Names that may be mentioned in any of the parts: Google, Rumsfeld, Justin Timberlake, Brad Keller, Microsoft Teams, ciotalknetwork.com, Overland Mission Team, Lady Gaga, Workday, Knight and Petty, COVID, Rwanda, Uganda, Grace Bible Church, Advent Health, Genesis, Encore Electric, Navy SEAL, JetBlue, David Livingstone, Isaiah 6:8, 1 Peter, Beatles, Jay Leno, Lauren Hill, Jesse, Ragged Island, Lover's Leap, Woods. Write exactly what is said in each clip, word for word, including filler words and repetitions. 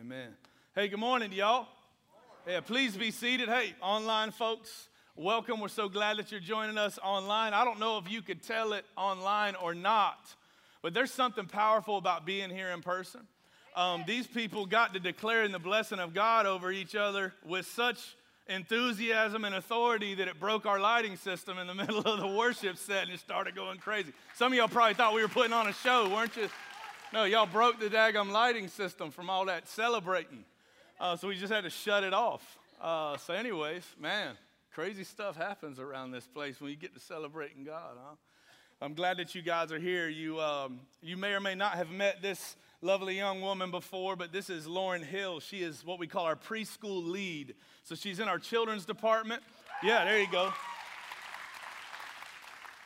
Amen. Hey, good morning, y'all. Yeah, please be seated. Hey, online folks, welcome. We're so glad that you're joining us online. I don't know if you could tell it online or not, but there's something powerful about being here in person. Um, these people got to declaring the blessing of God over each other with such enthusiasm and authority that it broke our lighting system in the middle of the worship set and it started going crazy. Some of y'all probably thought we were putting on a show, weren't you? No, y'all broke the daggum lighting system from all that celebrating. Uh, so we just had to shut it off. Uh, so anyways, man, crazy stuff happens around this place when you get to celebrating God, huh? I'm glad that you guys are here. You, um, you may or may not have met this lovely young woman before, but this is Lauren Hill. She is what we call our preschool lead. So she's in our children's department. Yeah, there you go.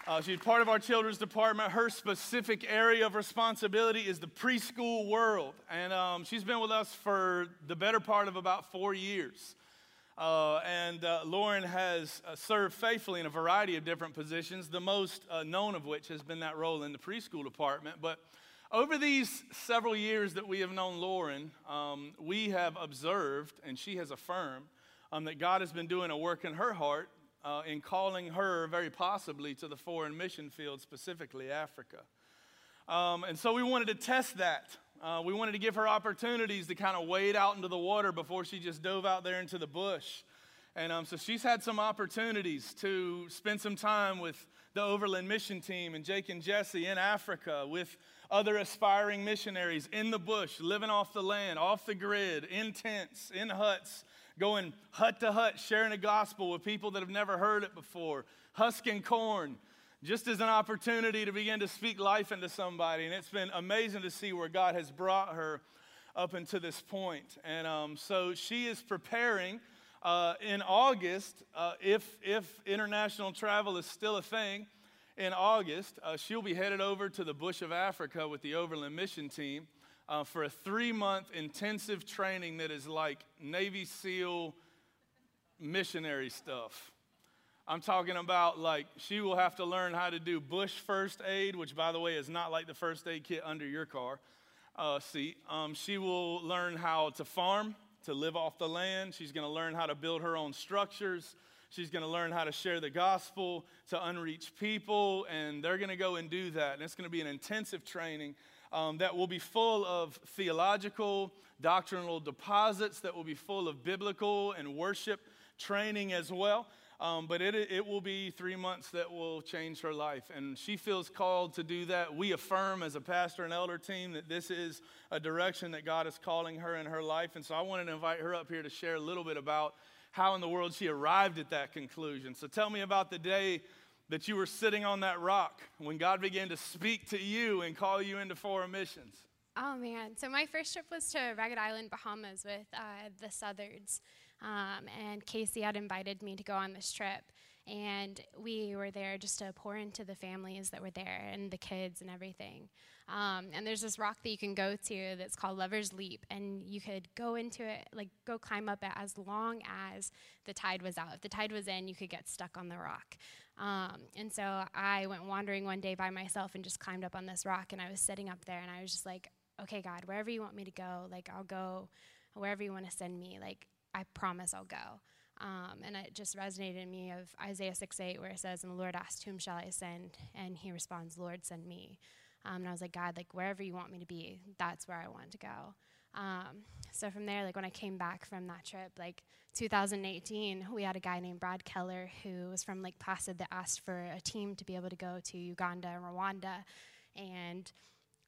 Uh, she's part of our children's department. Her specific area of responsibility is the preschool world. And um, she's been with us for the better part of about four years. Uh, and uh, Lauren has uh, served faithfully in a variety of different positions, the most uh, known of which has been that role in the preschool department. But over these several years that we have known Lauren, um, we have observed, and she has affirmed, um, that God has been doing a work in her heart uh, in calling her, very possibly, to the foreign mission field, specifically Africa. Um, and so we wanted to test that. Uh, we wanted to give her opportunities to kind of wade out into the water before she just dove out there into the bush. And um, so she's had some opportunities to spend some time with the Overland Mission Team and Jake and Jesse in Africa, with other aspiring missionaries in the bush, living off the land, off the grid, in tents, in huts, going hut to hut, sharing the gospel with people that have never heard it before, husking corn, just as an opportunity to begin to speak life into somebody. And it's been amazing to see where God has brought her up until this point. And um, so she is preparing uh, in August, uh, if, if international travel is still a thing. In August, uh, she'll be headed over to the bush of Africa with the Overland Mission Team uh, for a three-month intensive training that is like Navy SEAL missionary stuff. I'm talking about, like, she will have to learn how to do bush first aid, which, by the way, is not like the first aid kit under your car uh, seat. Um, she will learn how to farm, to live off the land. She's going to learn how to build her own structures. She's going to learn how to share the gospel to unreached people, and they're going to go and do that. And it's going to be an intensive training um, that will be full of theological, doctrinal deposits, that will be full of biblical and worship training as well. Um, but it, it will be three months that will change her life, and she feels called to do that. We affirm as a pastor and elder team that this is a direction that God is calling her in her life. And so I wanted to invite her up here to share a little bit about how in the world she arrived at that conclusion. So tell me about the day that you were sitting on that rock when God began to speak to you and call you into foreign missions. Oh, man. So my first trip was to Ragged Island, Bahamas with uh, the Southards. Um, and Casey had invited me to go on this trip. And we were there just to pour into the families that were there and the kids and everything. Um, and there's this rock that you can go to that's called Lover's Leap. And you could go into it, like go climb up it as long as the tide was out. If the tide was in, you could get stuck on the rock. Um, and so I went wandering one day by myself and just climbed up on this rock. And I was sitting up there and I was just like, okay, God, wherever you want me to go, like I'll go wherever you want to send me. Like I promise I'll go. Um, and it just resonated in me of Isaiah six eight, where it says, and the Lord asked, whom shall I send? And he responds, Lord, send me. Um, and I was like, God, like wherever you want me to be, that's where I want to go. Um, so from there, like when I came back from that trip, like two thousand eighteen, we had a guy named Brad Keller who was from Lake Placid that asked for a team to be able to go to Uganda and Rwanda. And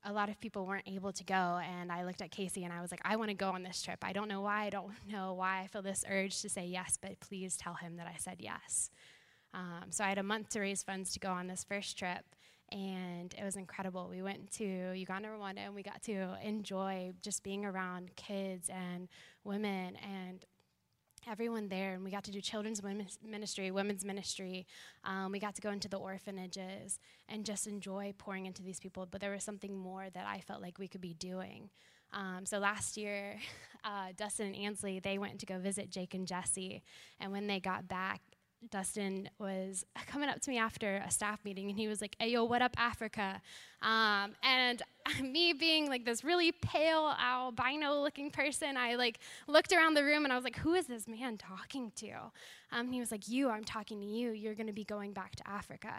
a lot of people weren't able to go, and I looked at Casey and I was like, I want to go on this trip. I don't know why. I don't know why I feel this urge to say yes, but please tell him that I said yes. Um, so I had a month to raise funds to go on this first trip, and it was incredible. We went to Uganda, Rwanda, and we got to enjoy just being around kids and women and everyone there, and we got to do children's women's ministry, women's ministry. Um, we got to go into the orphanages and just enjoy pouring into these people, but there was something more that I felt like we could be doing. Um, so last year, uh, Dustin and Ansley, they went to go visit Jake and Jesse, and when they got back, Dustin was coming up to me after a staff meeting, and he was like, "Hey, yo, what up, Africa?" Um, and me being like this really pale, albino-looking person, I like looked around the room, and I was like, "Who is this man talking to?" Um, and he was like, "You, I'm talking to you. You're going to be going back to Africa."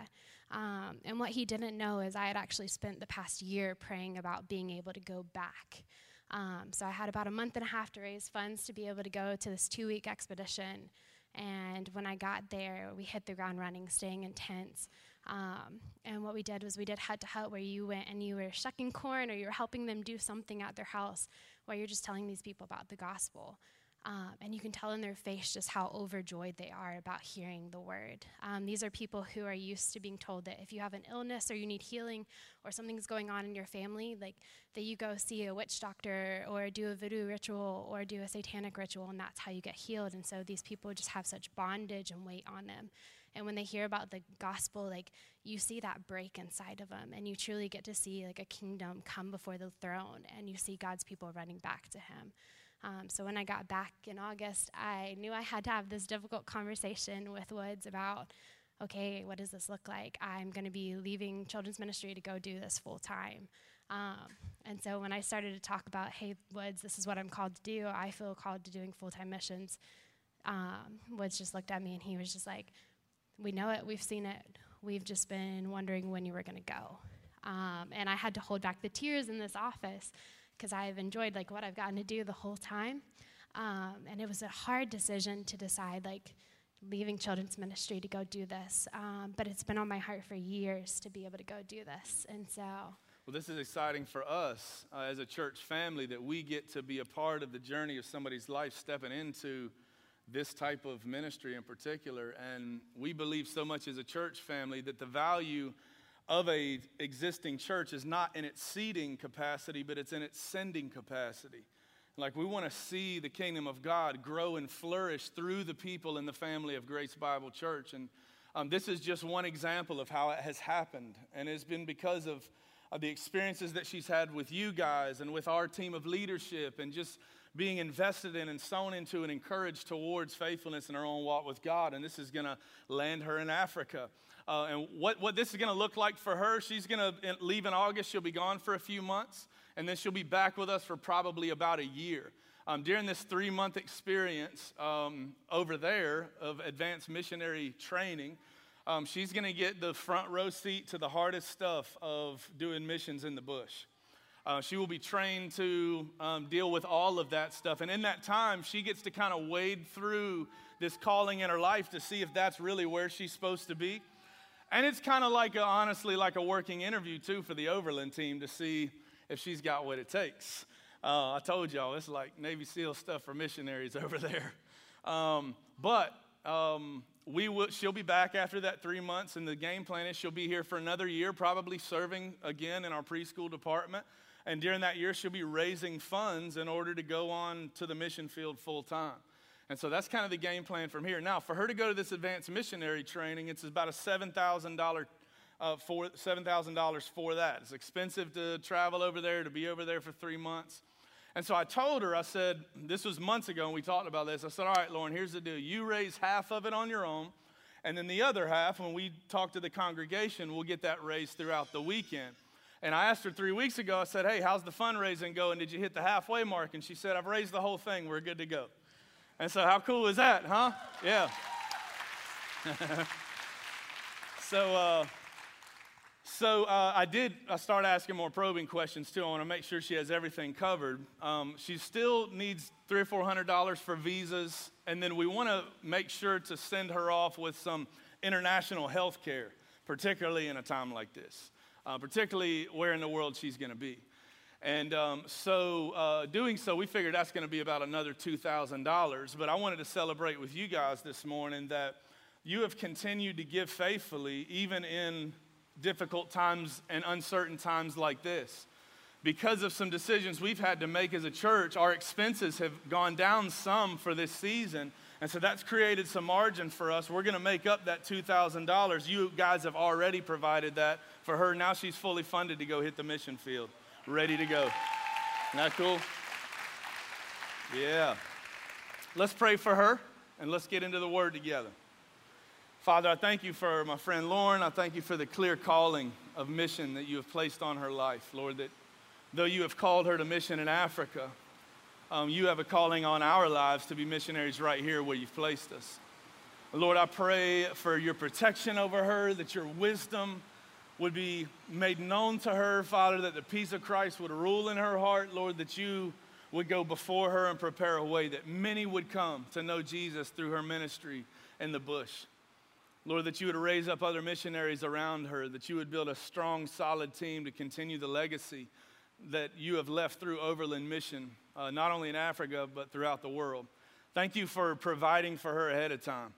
Um, and what he didn't know is I had actually spent the past year praying about being able to go back. Um, so I had about a month and a half to raise funds to be able to go to this two-week expedition. And when I got there, we hit the ground running, staying in tents. Um, and what we did was we did hut to hut, where you went and you were shucking corn or you were helping them do something at their house while you're just telling these people about the gospel. Um, and you can tell in their face just how overjoyed they are about hearing the word. Um, these are people who are used to being told that if you have an illness or you need healing or something's going on in your family, like that you go see a witch doctor or do a voodoo ritual or do a satanic ritual, and that's how you get healed. And so these people just have such bondage and weight on them. And when they hear about the gospel, like you see that break inside of them, and you truly get to see like a kingdom come before the throne, and you see God's people running back to him. Um, so when I got back in August, I knew I had to have this difficult conversation with Woods about, okay, what does this look like? I'm going to be leaving children's ministry to go do this full time. Um, and so when I started to talk about, hey, Woods, this is what I'm called to do. I feel called to doing full-time missions. Um, Woods just looked at me, and he was just like, we know it. We've seen it. We've just been wondering when you were going to go. Um, and I had to hold back the tears in this office, because I've enjoyed like what I've gotten to do the whole time. Um, and it was a hard decision to decide, like, leaving children's ministry to go do this. Um, but it's been on my heart for years to be able to go do this. And so... Well, this is exciting for us uh, as a church family, that we get to be a part of the journey of somebody's life stepping into this type of ministry in particular. And we believe so much as a church family that the value of a existing church is not in its seating capacity, but it's in its sending capacity. Like, we want to see the kingdom of God grow and flourish through the people in the family of Grace Bible Church. And um, this is just one example of how it has happened. And it's been because of, of the experiences that she's had with you guys and with our team of leadership, and just being invested in and sown into and encouraged towards faithfulness in her own walk with God. And this is going to land her in Africa. Uh, and what, what this is going to look like for her, she's going to leave in August. She'll be gone for a few months, and then she'll be back with us for probably about a year. Um, during this three-month experience um, over there of advanced missionary training, um, she's going to get the front row seat to the hardest stuff of doing missions in the bush. Uh, she will be trained to um, deal with all of that stuff. And in that time, she gets to kind of wade through this calling in her life to see if that's really where she's supposed to be. And it's kind of like, a, honestly, like a working interview, too, for the Overland team to see if she's got what it takes. Uh, I told y'all, it's like Navy SEAL stuff for missionaries over there. Um, but um, we will, she'll be back after that three months, and the game plan is she'll be here for another year, probably serving again in our preschool department. And during that year, she'll be raising funds in order to go on to the mission field full time. And so that's kind of the game plan from here. Now, for her to go to this advanced missionary training, it's about a seven thousand dollars uh, for, seven thousand dollars for that. It's expensive to travel over there, to be over there for three months. And so I told her, I said, this was months ago, and we talked about this. I said, all right, Lauren, here's the deal. You raise half of it on your own, and then the other half, when we talk to the congregation, we'll get that raised throughout the weekend. And I asked her three weeks ago, I said, hey, how's the fundraising going? Did you hit the halfway mark? And she said, I've raised the whole thing. We're good to go. And so how cool is that, huh? Yeah. so uh, so uh, I did I started asking more probing questions, too. I want to make sure she has everything covered. Um, she still needs three hundred or four hundred dollars for visas, and then we want to make sure to send her off with some international health care, particularly in a time like this, uh, particularly where in the world she's going to be. And um, so uh, doing so, we figured that's going to be about another two thousand dollars. But I wanted to celebrate with you guys this morning that you have continued to give faithfully, even in difficult times and uncertain times like this. Because of some decisions we've had to make as a church, our expenses have gone down some for this season. And so that's created some margin for us. We're going to make up that two thousand dollars. You guys have already provided that for her. Now she's fully funded to go hit the mission field. Ready to go. Isn't that cool? Yeah. Let's pray for her, and let's get into the word together. Father, I thank you for my friend Lauren. I thank you for the clear calling of mission that you have placed on her life, Lord, that though you have called her to mission in Africa, um, you have a calling on our lives to be missionaries right here where you've placed us. Lord, I pray for your protection over her, that your wisdom would be made known to her, Father, that the peace of Christ would rule in her heart, Lord, that you would go before her and prepare a way that many would come to know Jesus through her ministry in the bush. Lord, that you would raise up other missionaries around her, that you would build a strong, solid team to continue the legacy that you have left through Overland Mission, uh, not only in Africa, but throughout the world. Thank you for providing for her ahead of time,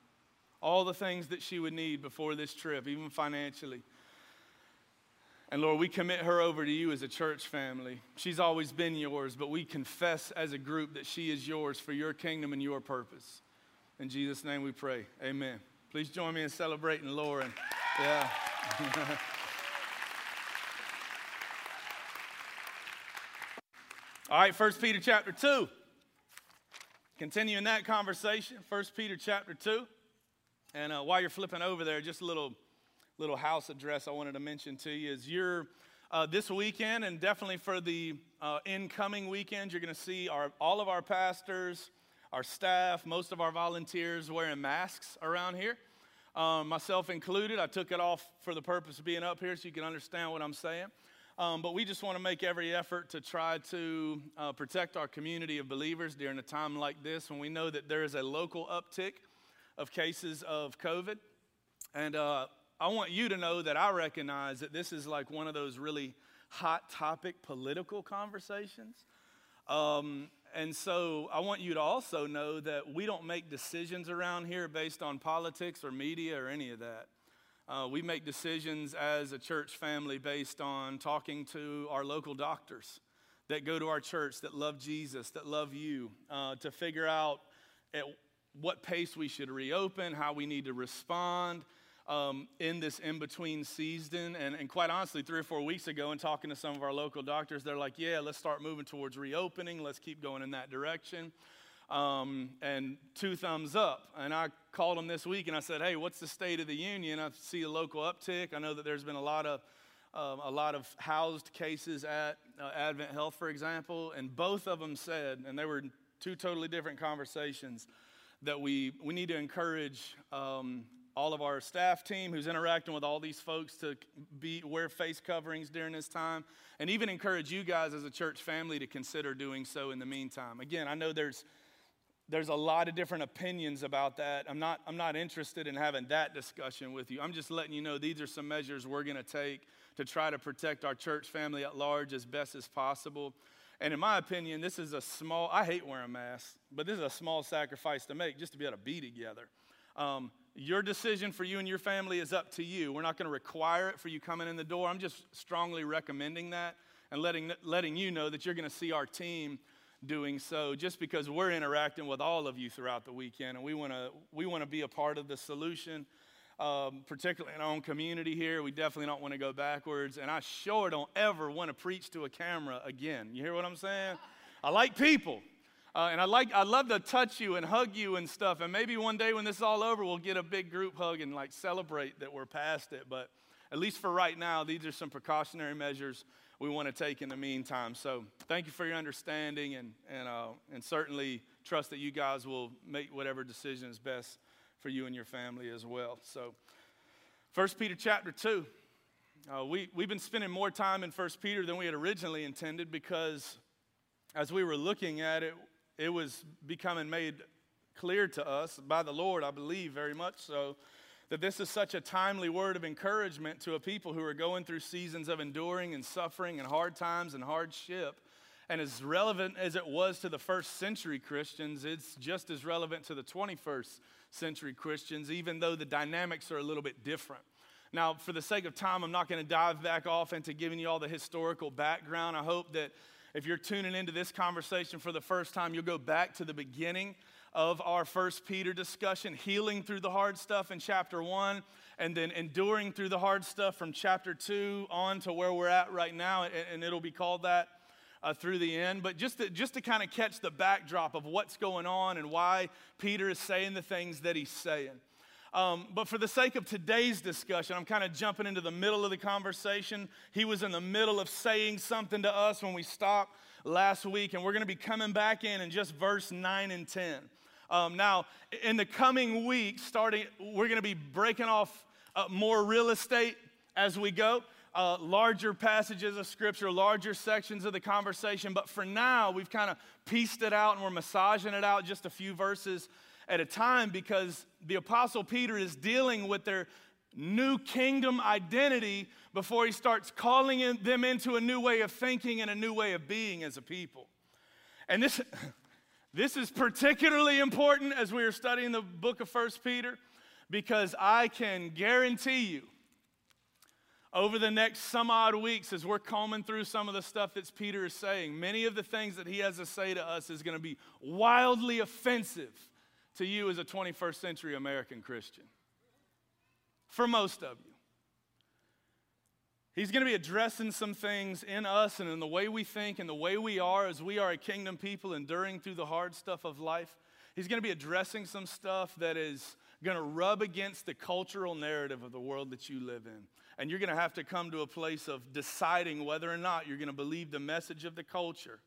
all the things that she would need before this trip, even financially. And Lord, we commit her over to you as a church family. She's always been yours, but we confess as a group that she is yours for your kingdom and your purpose. In Jesus' name we pray, amen. Please join me in celebrating Lauren. Yeah. All right, First Peter chapter two. Continuing that conversation, First Peter chapter two. And uh, while you're flipping over there, just a little little house address I wanted to mention to you is you're, uh, this weekend, and definitely for the uh, incoming weekend, you're going to see our all of our pastors, our staff, most of our volunteers wearing masks around here, um, myself included. I took it off for the purpose of being up here so you can understand what I'm saying. Um, but we just want to make every effort to try to uh, protect our community of believers during a time like this when we know that there is a local uptick of cases of COVID. And uh, I want you to know that I recognize that this is like one of those really hot topic political conversations. Um, And so I want you to also know that we don't make decisions around here based on politics or media or any of that. Uh, we make decisions as a church family based on talking to our local doctors that go to our church, that love Jesus, that love you, uh, to figure out at what pace we should reopen, how we need to respond um, in this in-between season. And, and quite honestly, three or four weeks ago, in talking to some of our local doctors, they're like, yeah, let's start moving towards reopening. Let's keep going in that direction. Um, and two thumbs up. And I called them this week and I said, hey, what's the state of the union? I see a local uptick. I know that there's been a lot of, um, a lot of housed cases at uh, Advent Health, for example. And both of them said, and they were two totally different conversations, that we, we need to encourage um, all of our staff team who's interacting with all these folks to be wear face coverings during this time, and even encourage you guys as a church family to consider doing so in the meantime. Again, I know there's there's a lot of different opinions about that. I'm not I'm not interested in having that discussion with you. I'm just letting you know these are some measures we're going to take to try to protect our church family at large as best as possible. And in my opinion, this is a small, I hate wearing masks, but this is a small sacrifice to make just to be able to be together. Um, Your decision for you and your family is up to you. We're not going to require it for you coming in the door. I'm just strongly recommending that and letting, letting you know that you're going to see our team doing so just because we're interacting with all of you throughout the weekend, and we want to we want to be a part of the solution, um, particularly in our own community here. We definitely don't want to go backwards, and I sure don't ever want to preach to a camera again. You hear what I'm saying? I like people. Uh, and I like, I love to touch you and hug you and stuff. And maybe one day when this is all over, we'll get a big group hug and like celebrate that we're past it. But at least for right now, these are some precautionary measures we want to take in the meantime. So thank you for your understanding, and and uh, and certainly trust that you guys will make whatever decision is best for you and your family as well. So, First Peter chapter two, uh, we we've been spending more time in First Peter than we had originally intended because as we were looking at it, it was becoming made clear to us by the Lord, I believe very much so, that this is such a timely word of encouragement to a people who are going through seasons of enduring and suffering and hard times and hardship. And as relevant as it was to the first century Christians, it's just as relevant to the twenty-first century Christians, even though the dynamics are a little bit different. Now, for the sake of time, I'm not going to dive back off into giving you all the historical background. I hope that if you're tuning into this conversation for the first time, you'll go back to the beginning of our First Peter discussion, healing through the hard stuff in chapter one, and then enduring through the hard stuff from chapter two on to where we're at right now, and, and it'll be called that uh, through the end. But just to, just to kind of catch the backdrop of what's going on and why Peter is saying the things that he's saying. Um, but for the sake of today's discussion, I'm kind of jumping into the middle of the conversation. He was in the middle of saying something to us when we stopped last week, and we're going to be coming back in in just verse nine and ten. Um, now, in the coming week, starting, we're going to be breaking off uh, more real estate as we go, uh, larger passages of Scripture, larger sections of the conversation. But for now, we've kind of pieced it out, and we're massaging it out just a few verses at a time, because the Apostle Peter is dealing with their new kingdom identity before he starts calling in them into a new way of thinking and a new way of being as a people. And this, this is particularly important as we are studying the book of First Peter, because I can guarantee you over the next some odd weeks, as we're combing through some of the stuff that Peter is saying, many of the things that he has to say to us is going to be wildly offensive to you as a twenty-first century American Christian. For most of you. He's going to be addressing some things in us and in the way we think and the way we are as we are a kingdom people enduring through the hard stuff of life. He's going to be addressing some stuff that is going to rub against the cultural narrative of the world that you live in. And you're going to have to come to a place of deciding whether or not you're going to believe the message of the culture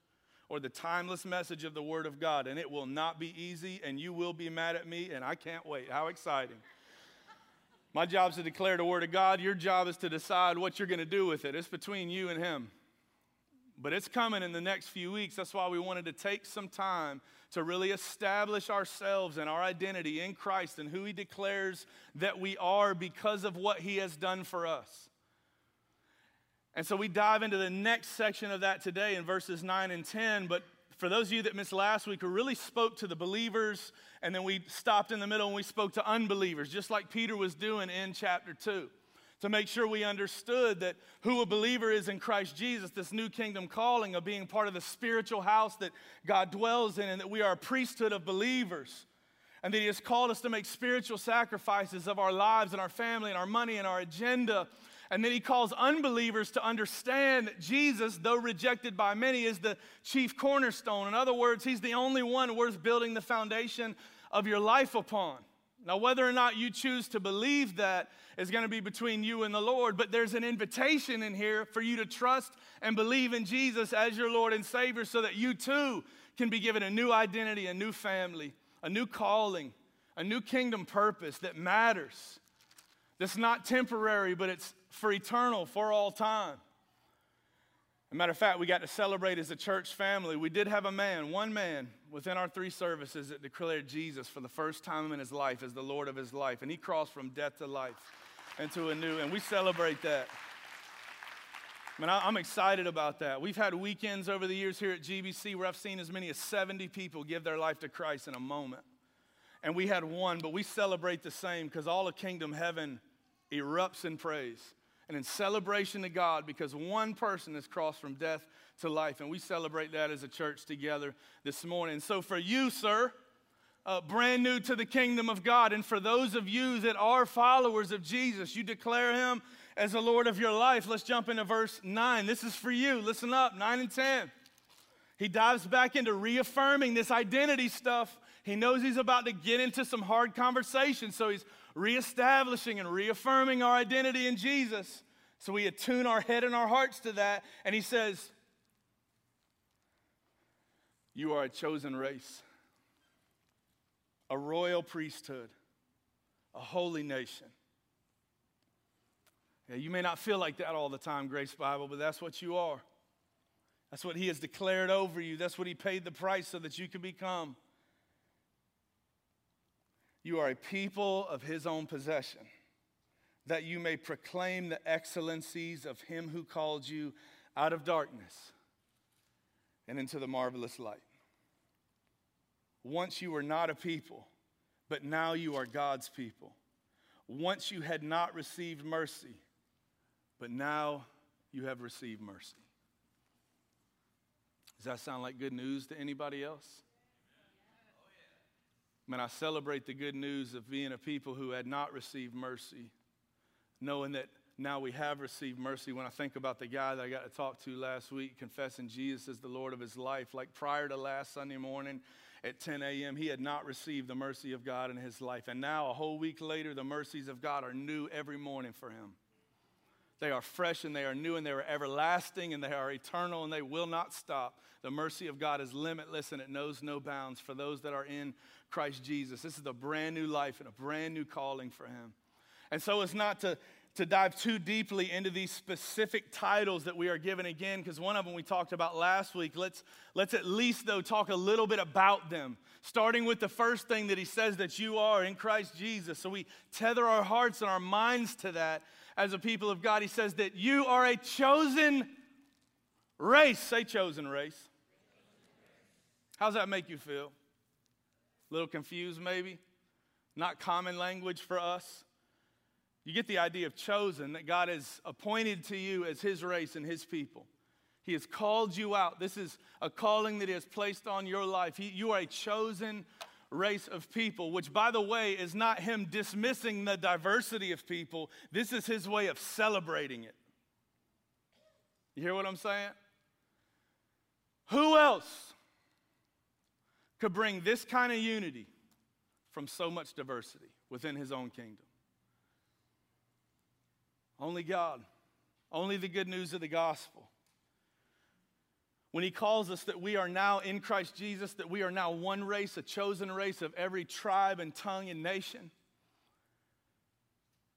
or the timeless message of the Word of God. And it will not be easy, and you will be mad at me, and I can't wait. How exciting. My job is to declare the Word of God. Your job is to decide what you're going to do with it. It's between you and Him. But it's coming in the next few weeks. That's why we wanted to take some time to really establish ourselves and our identity in Christ and who He declares that we are because of what He has done for us. And so we dive into the next section of that today in verses nine and ten. But for those of you that missed last week, we really spoke to the believers, and then we stopped in the middle and we spoke to unbelievers, just like Peter was doing in chapter two, to make sure we understood that who a believer is in Christ Jesus, this new kingdom calling of being part of the spiritual house that God dwells in, and that we are a priesthood of believers, and that He has called us to make spiritual sacrifices of our lives and our family and our money and our agenda. And then He calls unbelievers to understand that Jesus, though rejected by many, is the chief cornerstone. In other words, He's the only one worth building the foundation of your life upon. Now, whether or not you choose to believe that is going to be between you and the Lord, but there's an invitation in here for you to trust and believe in Jesus as your Lord and Savior so that you too can be given a new identity, a new family, a new calling, a new kingdom purpose that matters. That's not temporary, but it's for eternal, for all time. As a matter of fact, we got to celebrate as a church family. We did have a man, one man, within our three services that declared Jesus for the first time in his life as the Lord of his life. And he crossed from death to life into a new, and we celebrate that. Man, I'm excited about that. We've had weekends over the years here at G B C where I've seen as many as seventy people give their life to Christ in a moment. And we had one, but we celebrate the same because all of kingdom heaven erupts in praise and in celebration to God because one person has crossed from death to life, and we celebrate that as a church together this morning. So for you, sir, uh, brand new to the kingdom of God, and for those of you that are followers of Jesus, you declare Him as the Lord of your life. Let's jump into verse nine. This is for you. Listen up, nine and ten. He dives back into reaffirming this identity stuff. He knows he's about to get into some hard conversations, so he's reestablishing and reaffirming our identity in Jesus. So we attune our head and our hearts to that. And he says, you are a chosen race, a royal priesthood, a holy nation. Yeah, you may not feel like that all the time, Grace Bible, but that's what you are. That's what He has declared over you. That's what He paid the price so that you could become. You are a people of His own possession, that you may proclaim the excellencies of Him who called you out of darkness and into the marvelous light. Once you were not a people, but now you are God's people. Once you had not received mercy, but now you have received mercy. Does that sound like good news to anybody else? Man, I celebrate the good news of being a people who had not received mercy, knowing that now we have received mercy. When I think about the guy that I got to talk to last week, confessing Jesus as the Lord of his life, like prior to last Sunday morning at ten a.m., he had not received the mercy of God in his life. And now, a whole week later, the mercies of God are new every morning for him. They are fresh and they are new and they are everlasting and they are eternal and they will not stop. The mercy of God is limitless and it knows no bounds for those that are in Christ Jesus. This is a brand new life and a brand new calling for him. And so it's not to, to dive too deeply into these specific titles that we are given again, because one of them we talked about last week. Let's, let's at least, though, talk a little bit about them, starting with the first thing that he says that you are in Christ Jesus. So we tether our hearts and our minds to that. As a people of God, he says that you are a chosen race. Say chosen race. How's that make you feel? A little confused maybe? Not common language for us? You get the idea of chosen, that God has appointed to you as his race and his people. He has called you out. This is a calling that he has placed on your life. He, you are a chosen race of people, which, by the way, is not him dismissing the diversity of people. This is his way of celebrating it. You hear what I'm saying? Who else could bring this kind of unity from so much diversity within his own kingdom? Only God. Only the good news of the gospel. When he calls us that we are now in Christ Jesus, that we are now one race, a chosen race of every tribe and tongue and nation.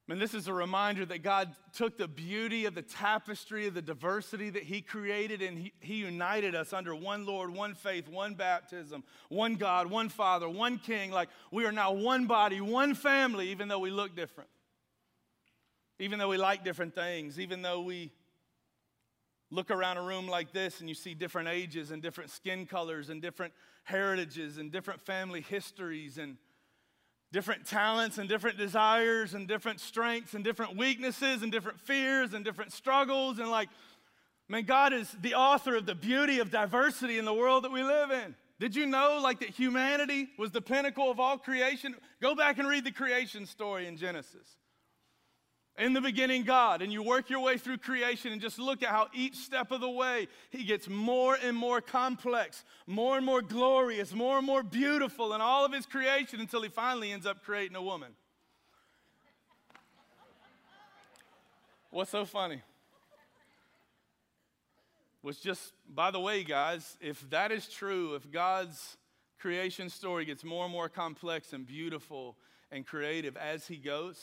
And this is a reminder that God took the beauty of the tapestry of the diversity that he created and he, he united us under one Lord, one faith, one baptism, one God, one Father, one King. Like we are now one body, one family, even though we look different. Even though we like different things, even though we look around a room like this and you see different ages and different skin colors and different heritages and different family histories and different talents and different desires and different strengths and different weaknesses and different fears and different struggles. And like, man, God is the author of the beauty of diversity in the world that we live in. Did you know like that humanity was the pinnacle of all creation? Go back and read the creation story in Genesis. In the beginning, God, and you work your way through creation and just look at how each step of the way he gets more and more complex, more and more glorious, more and more beautiful in all of his creation until he finally ends up creating a woman. What's so funny? Was just, by the way, guys, if that is true, if God's creation story gets more and more complex and beautiful and creative as he goes,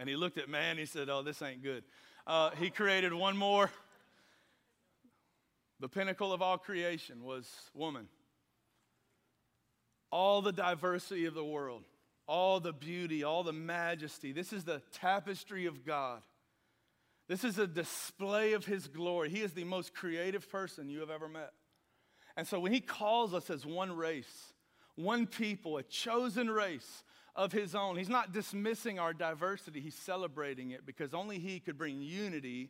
and he looked at man, he said, oh, this ain't good. Uh, he created one more. The pinnacle of all creation was woman. All the diversity of the world, all the beauty, all the majesty. This is the tapestry of God. This is a display of his glory. He is the most creative person you have ever met. And so when he calls us as one race, one people, a chosen race, of his own. He's not dismissing our diversity. He's celebrating it because only he could bring unity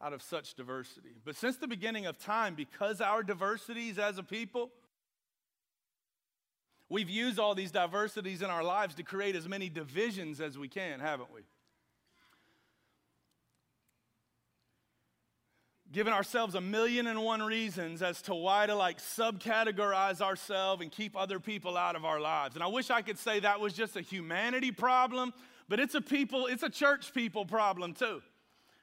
out of such diversity. But since the beginning of time, because our diversities as a people, we've used all these diversities in our lives to create as many divisions as we can, haven't we? Giving ourselves a million and one reasons as to why to like subcategorize ourselves and keep other people out of our lives. And I wish I could say that was just a humanity problem, but it's a people, it's a church people problem too.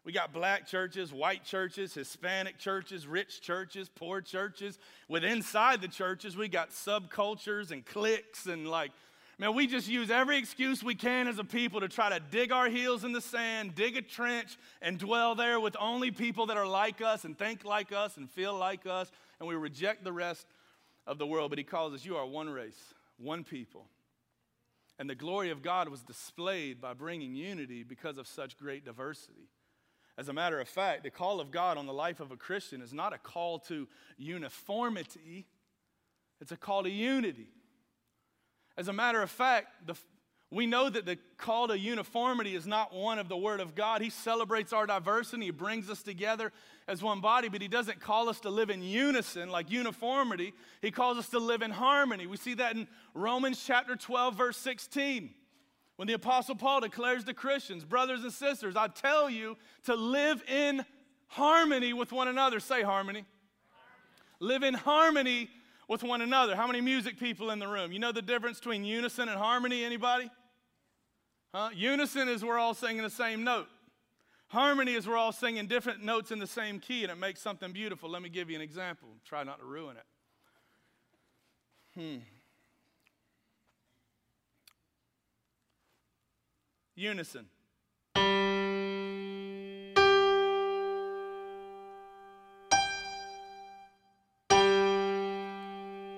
We got black churches, white churches, Hispanic churches, rich churches, poor churches. With inside the churches, we got subcultures and cliques and like, man, we just use every excuse we can as a people to try to dig our heels in the sand, dig a trench, and dwell there with only people that are like us and think like us and feel like us, and we reject the rest of the world. But he calls us, you are one race, one people. And the glory of God was displayed by bringing unity because of such great diversity. As a matter of fact, the call of God on the life of a Christian is not a call to uniformity. It's a call to unity. As a matter of fact, the, we know that the call to uniformity is not one of the Word of God. He celebrates our diversity. He brings us together as one body, but he doesn't call us to live in unison, like uniformity. He calls us to live in harmony. We see that in Romans chapter twelve, verse sixteen. When the Apostle Paul declares to Christians, brothers and sisters, I tell you to live in harmony with one another. Say harmony. Harmony. Live in harmony with one another. How many music people in the room? You know the difference between unison and harmony, anybody? Huh? Unison is we're all singing the same note. Harmony is we're all singing different notes in the same key, and it makes something beautiful. Let me give you an example. Try not to ruin it. Hmm. Unison.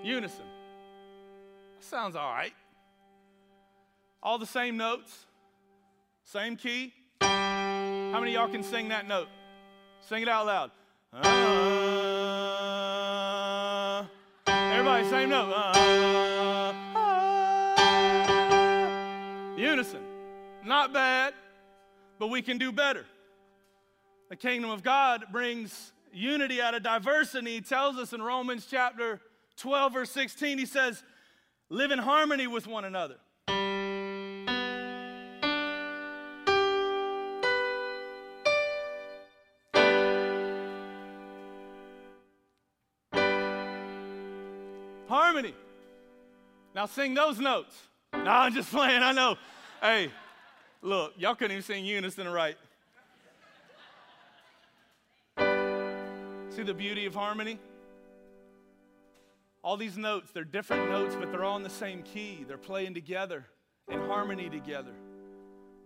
Unison. Sounds all right. All the same notes, same key. How many of y'all can sing that note? Sing it out loud. Uh, everybody, same note. Uh, uh, unison. Not bad, but we can do better. The kingdom of God brings unity out of diversity. He tells us in Romans chapter twelve, verse sixteen, he says, live in harmony with one another. Harmony. Now sing those notes. No, I'm just playing, I know. Hey. Look, y'all couldn't even sing unison right. See the beauty of harmony? All these notes, they're different notes, but they're all in the same key. They're playing together in harmony together.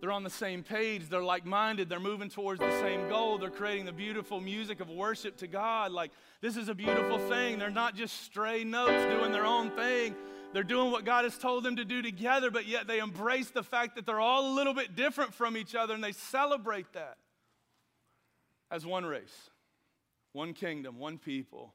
They're on the same page. They're like-minded. They're moving towards the same goal. They're creating the beautiful music of worship to God. Like, this is a beautiful thing. They're not just stray notes doing their own thing. They're doing what God has told them to do together, but yet they embrace the fact that they're all a little bit different from each other, and they celebrate that as one race, one kingdom, one people.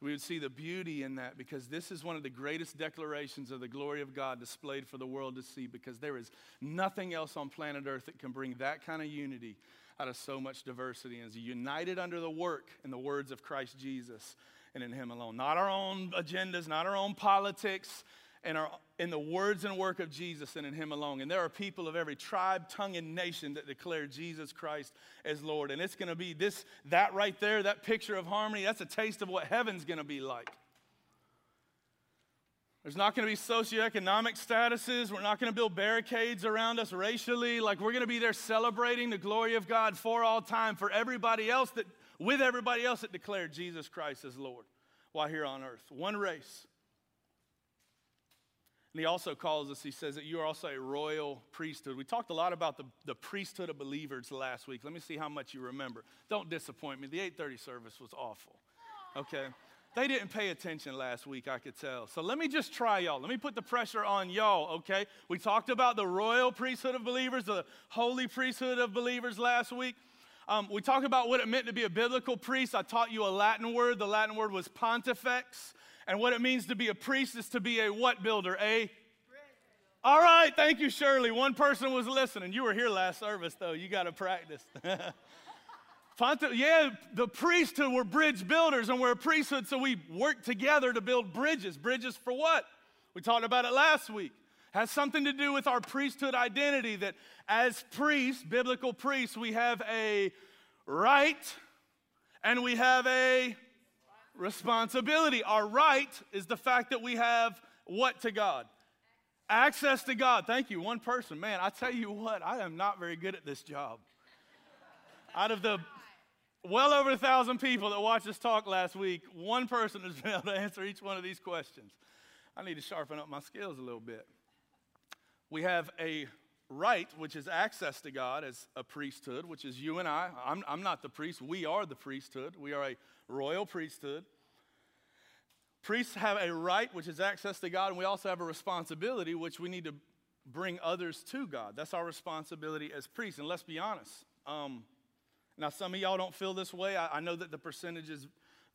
We would see the beauty in that, because this is one of the greatest declarations of the glory of God displayed for the world to see, because there is nothing else on planet Earth that can bring that kind of unity out of so much diversity, and is united under the work and the words of Christ Jesus. And in Him alone. Not our own agendas, not our own politics, and our, in the words and work of Jesus and in Him alone. And there are people of every tribe, tongue, and nation that declare Jesus Christ as Lord. And it's going to be this, that right there, that picture of harmony, that's a taste of what heaven's going to be like. There's not going to be socioeconomic statuses. We're not going to build barricades around us racially. Like, we're going to be there celebrating the glory of God for all time, for everybody else that... with everybody else that declared Jesus Christ as Lord while here on earth. One race. And he also calls us, he says that you are also a royal priesthood. We talked a lot about the, the priesthood of believers last week. Let me see how much you remember. Don't disappoint me. The eight thirty service was awful. Okay. They didn't pay attention last week, I could tell. So let me just try y'all. Let me put the pressure on y'all, okay? We talked about the royal priesthood of believers, the holy priesthood of believers last week. Um, we talked about what it meant to be a biblical priest. I taught you a Latin word. The Latin word was pontifex. And what it means to be a priest is to be a what builder? A? All right. Thank you, Shirley. One person was listening. You were here last service, though. You got to practice. Pontif- yeah, the priesthood, we're bridge builders, and we're a priesthood, so we work together to build bridges. Bridges for what? We talked about it last week. Has something to do with our priesthood identity, that as priests, biblical priests, we have a right and we have a responsibility. Our right is the fact that we have what to God? Access to God. Thank you, one person. Man, I tell you what, I am not very good at this job. Out of the well over a thousand people that watched this talk last week, one person has been able to answer each one of these questions. I need to sharpen up my skills a little bit. We have a right, which is access to God as a priesthood, which is you and I. I'm, I'm not the priest. We are the priesthood. We are a royal priesthood. Priests have a right, which is access to God, and we also have a responsibility, which we need to bring others to God. That's our responsibility as priests, and let's be honest. Um, now, some of y'all don't feel this way. I, I know that the percentage is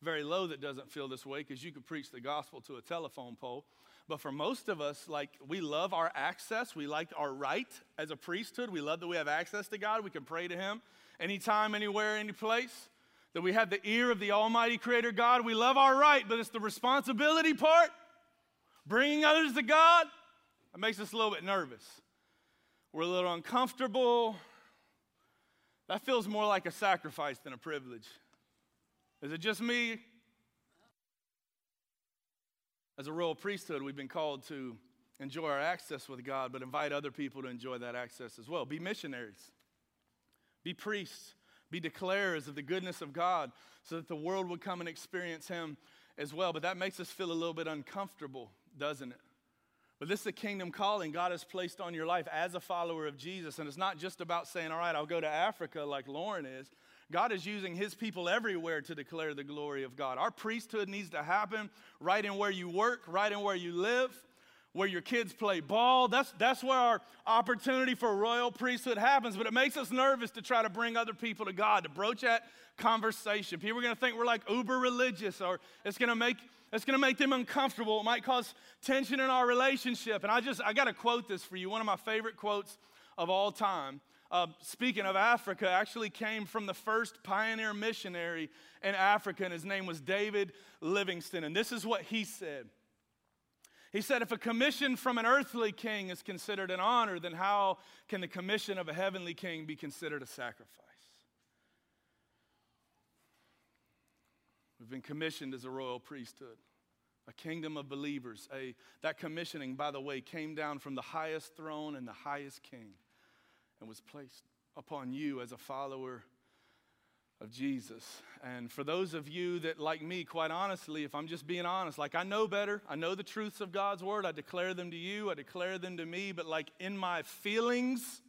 very low that doesn't feel this way, because you could preach the gospel to a telephone pole. But for most of us, like, we love our access. We like our right as a priesthood. We love that we have access to God. We can pray to Him anytime, anywhere, any place. That we have the ear of the Almighty Creator God. We love our right, but it's the responsibility part, bringing others to God, that makes us a little bit nervous. We're a little uncomfortable. That feels more like a sacrifice than a privilege. Is it just me? As a royal priesthood, we've been called to enjoy our access with God, but invite other people to enjoy that access as well. Be missionaries. Be priests. Be declarers of the goodness of God so that the world would come and experience him as well. But that makes us feel a little bit uncomfortable, doesn't it? But this is a kingdom calling God has placed on your life as a follower of Jesus. And it's not just about saying, all right, I'll go to Africa like Lauren is. God is using his people everywhere to declare the glory of God. Our priesthood needs to happen right in where you work, right in where you live, where your kids play ball. That's, that's where our opportunity for royal priesthood happens. But it makes us nervous to try to bring other people to God, to broach that conversation. People are going to think we're like uber religious, or it's going to make... It's going to make them uncomfortable. It might cause tension in our relationship. And I just, I got to quote this for you. One of my favorite quotes of all time, uh, speaking of Africa, actually came from the first pioneer missionary in Africa, and his name was David Livingstone. And this is what he said. He said, if a commission from an earthly king is considered an honor, then how can the commission of a heavenly king be considered a sacrifice? We've been commissioned as a royal priesthood, a kingdom of believers. A, that commissioning, by the way, came down from the highest throne and the highest king and was placed upon you as a follower of Jesus. And for those of you that, like me, quite honestly, if I'm just being honest, like I know better, I know the truths of God's word, I declare them to you, I declare them to me, but like in my feelings,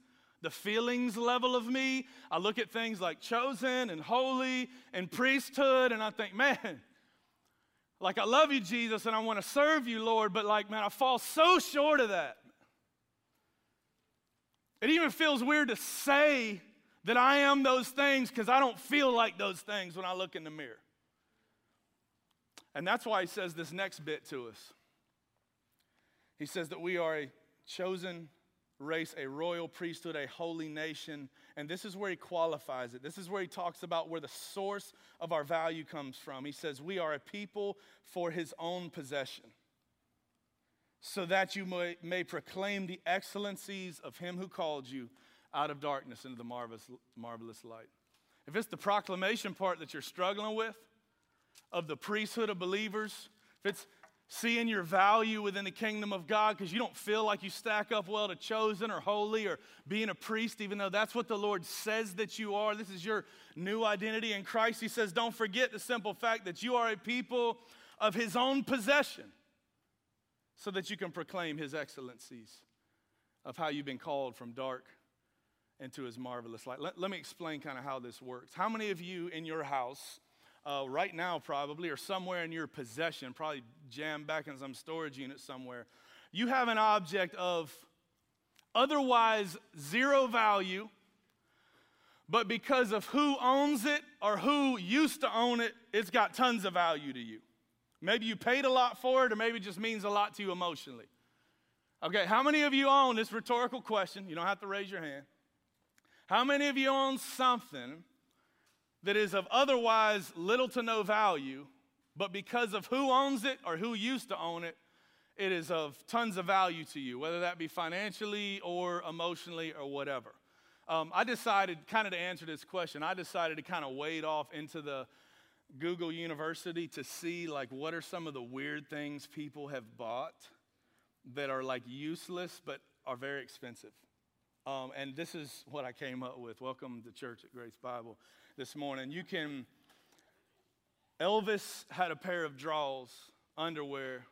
the feelings level of me, I look at things like chosen and holy and priesthood, and I think, man, like I love you, Jesus, and I want to serve you, Lord, but like, man, I fall so short of that. It even feels weird to say that I am those things because I don't feel like those things when I look in the mirror. And that's why he says this next bit to us. He says that we are a chosen race, a royal priesthood, a holy nation. And this is where he qualifies it. This is where he talks about where the source of our value comes from. He says, we are a people for his own possession, so that you may, may proclaim the excellencies of him who called you out of darkness into the marvelous, marvelous light. If it's the proclamation part that you're struggling with, of the priesthood of believers, if it's seeing your value within the kingdom of God because you don't feel like you stack up well to chosen or holy or being a priest, even though that's what the Lord says that you are. This is your new identity in Christ. He says, don't forget the simple fact that you are a people of his own possession, so that you can proclaim his excellencies of how you've been called from dark into his marvelous light. Let, let me explain kind of how this works. How many of you in your house Uh, right now probably, or somewhere in your possession, probably jammed back in some storage unit somewhere, you have an object of otherwise zero value, but because of who owns it or who used to own it, it's got tons of value to you. Maybe you paid a lot for it, or maybe it just means a lot to you emotionally. Okay, how many of you own, this rhetorical question, you don't have to raise your hand, how many of you own something that is of otherwise little to no value, but because of who owns it or who used to own it, it is of tons of value to you, whether that be financially or emotionally or whatever? Um, I decided kind of to answer this question. I decided to kind of wade off into the Google University to see like what are some of the weird things people have bought that are like useless but are very expensive. Um, and this is what I came up with. Welcome to church at Grace Bible this morning. You can, Elvis had a pair of drawers, underwear,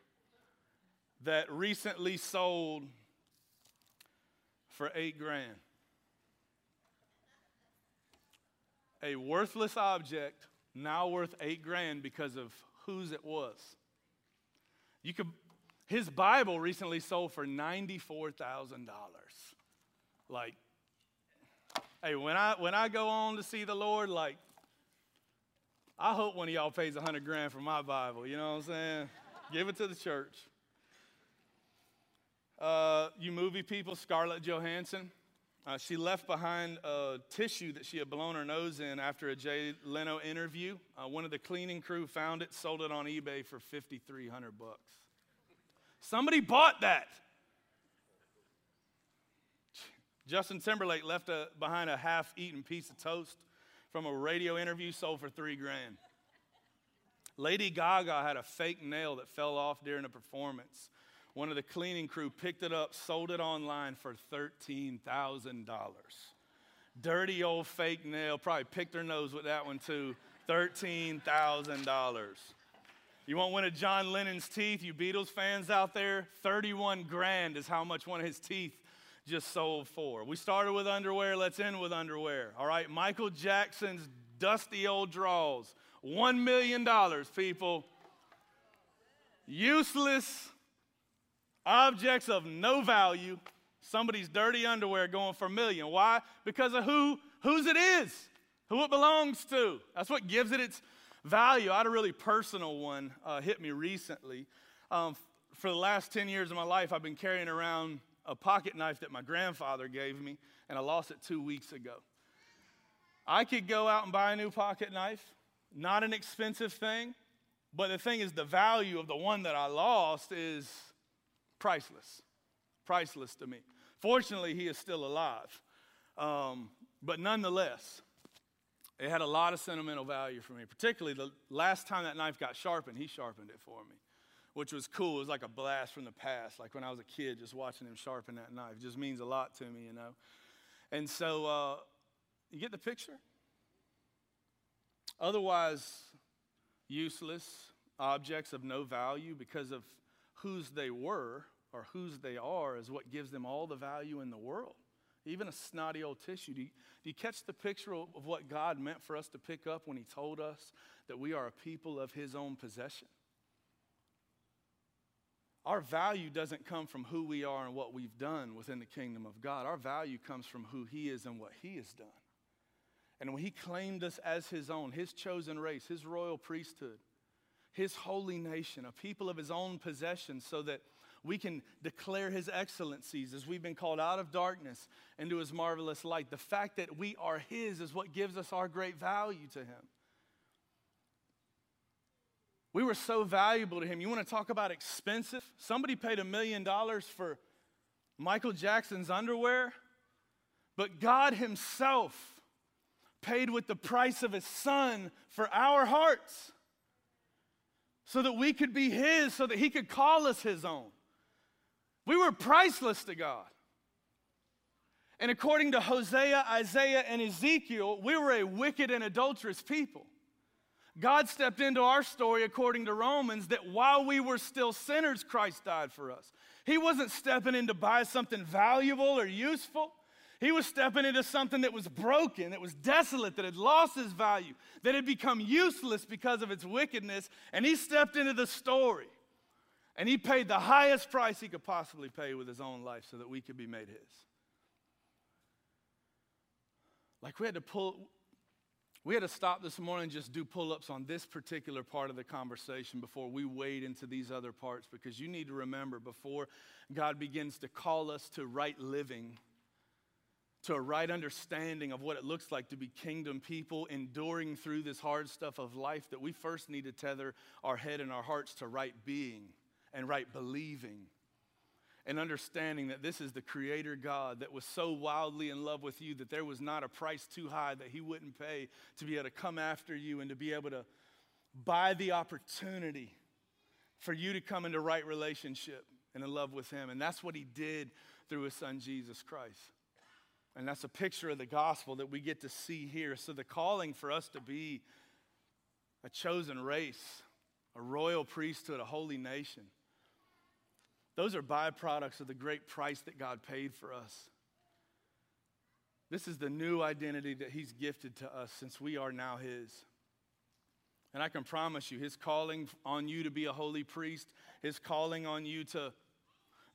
that recently sold for eight grand. A worthless object, now worth eight grand because of whose it was. You could, his Bible recently sold for ninety-four thousand dollars. Like, hey, when I when I go on to see the Lord, like, I hope one of y'all pays a hundred grand for my Bible. You know what I'm saying? Give it to the church. Uh, you movie people, Scarlett Johansson, uh, she left behind a tissue that she had blown her nose in after a Jay Leno interview. Uh, one of the cleaning crew found it, sold it on eBay for fifty-three hundred bucks. Somebody bought that. Justin Timberlake left a, behind a half-eaten piece of toast from a radio interview, sold for three grand. Lady Gaga had a fake nail that fell off during a performance. One of the cleaning crew picked it up, sold it online for thirteen thousand dollars. Dirty old fake nail, probably picked her nose with that one too, thirteen thousand dollars. You want one of John Lennon's teeth, you Beatles fans out there? thirty-one grand is how much one of his teeth just sold for. We started with underwear, let's end with underwear. All right, Michael Jackson's dusty old drawers, one million dollars, people. Useless objects of no value. Somebody's dirty underwear going for a million. Why? Because of who, whose it is, who it belongs to. That's what gives it its value. I had a really personal one uh, hit me recently. Um, for the last ten years of my life, I've been carrying around a pocket knife that my grandfather gave me, and I lost it two weeks ago. I could go out and buy a new pocket knife, not an expensive thing, but the thing is the value of the one that I lost is priceless. Priceless to me. Fortunately, he is still alive. Um, but nonetheless, it had a lot of sentimental value for me, particularly the last time that knife got sharpened, he sharpened it for me, which was cool. It was like a blast from the past, like when I was a kid, just watching him sharpen that knife. It just means a lot to me, you know. And so uh, you get the picture? Otherwise, useless objects of no value because of whose they were or whose they are is what gives them all the value in the world. Even a snotty old tissue. Do you, do you catch the picture of what God meant for us to pick up when he told us that we are a people of his own possession? Our value doesn't come from who we are and what we've done within the kingdom of God. Our value comes from who he is and what he has done. And when he claimed us as his own, his chosen race, his royal priesthood, his holy nation, a people of his own possession, so that we can declare his excellencies as we've been called out of darkness into his marvelous light. The fact that we are his is what gives us our great value to him. We were so valuable to him. You want to talk about expensive? Somebody paid a million dollars for Michael Jackson's underwear, but God himself paid with the price of his son for our hearts so that we could be his, so that he could call us his own. We were priceless to God. And according to Hosea, Isaiah, and Ezekiel, we were a wicked and adulterous people. God stepped into our story according to Romans that while we were still sinners, Christ died for us. He wasn't stepping in to buy something valuable or useful. He was stepping into something that was broken, that was desolate, that had lost its value, that had become useless because of its wickedness, and he stepped into the story, and he paid the highest price he could possibly pay with his own life so that we could be made his. Like we had to pull, we had to stop this morning and just do pull-ups on this particular part of the conversation before we wade into these other parts, because you need to remember before God begins to call us to right living, to a right understanding of what it looks like to be kingdom people, enduring through this hard stuff of life, that we first need to tether our head and our hearts to right being and right believing and understanding that this is the Creator God that was so wildly in love with you that there was not a price too high that he wouldn't pay to be able to come after you and to be able to buy the opportunity for you to come into right relationship and in love with him. And that's what he did through his son, Jesus Christ. And that's a picture of the gospel that we get to see here. So the calling for us to be a chosen race, a royal priesthood, a holy nation, those are byproducts of the great price that God paid for us. This is the new identity that he's gifted to us since we are now his. And I can promise you, his calling on you to be a holy priest, his calling on you to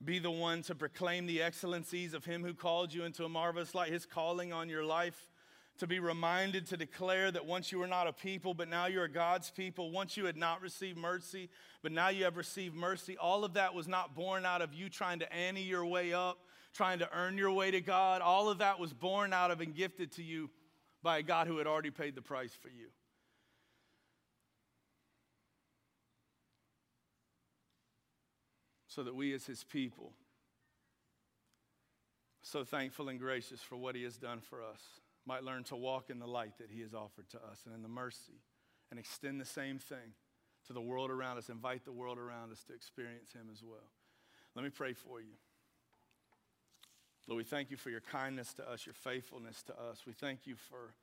be the one to proclaim the excellencies of him who called you into a marvelous light, his calling on your life, to be reminded to declare that once you were not a people, but now you're God's people. Once you had not received mercy, but now you have received mercy. All of that was not born out of you trying to ante your way up, trying to earn your way to God. All of that was born out of and gifted to you by a God who had already paid the price for you. So that we as his people, so thankful and gracious for what he has done for us, might learn to walk in the light that he has offered to us and in the mercy, and extend the same thing to the world around us, invite the world around us to experience him as well. Let me pray for you. Lord, we thank you for your kindness to us, your faithfulness to us. We thank you for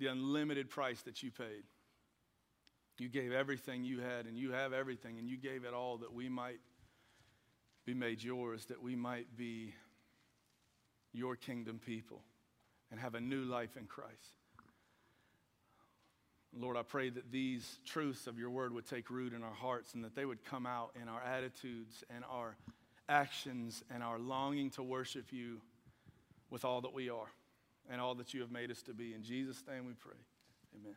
the unlimited price that you paid. You gave everything you had, and you have everything, and you gave it all that we might be made yours, that we might be your kingdom people and have a new life in Christ. Lord, I pray that these truths of your word would take root in our hearts, and that they would come out in our attitudes and our actions and our longing to worship you with all that we are and all that you have made us to be. In Jesus' name we pray. Amen.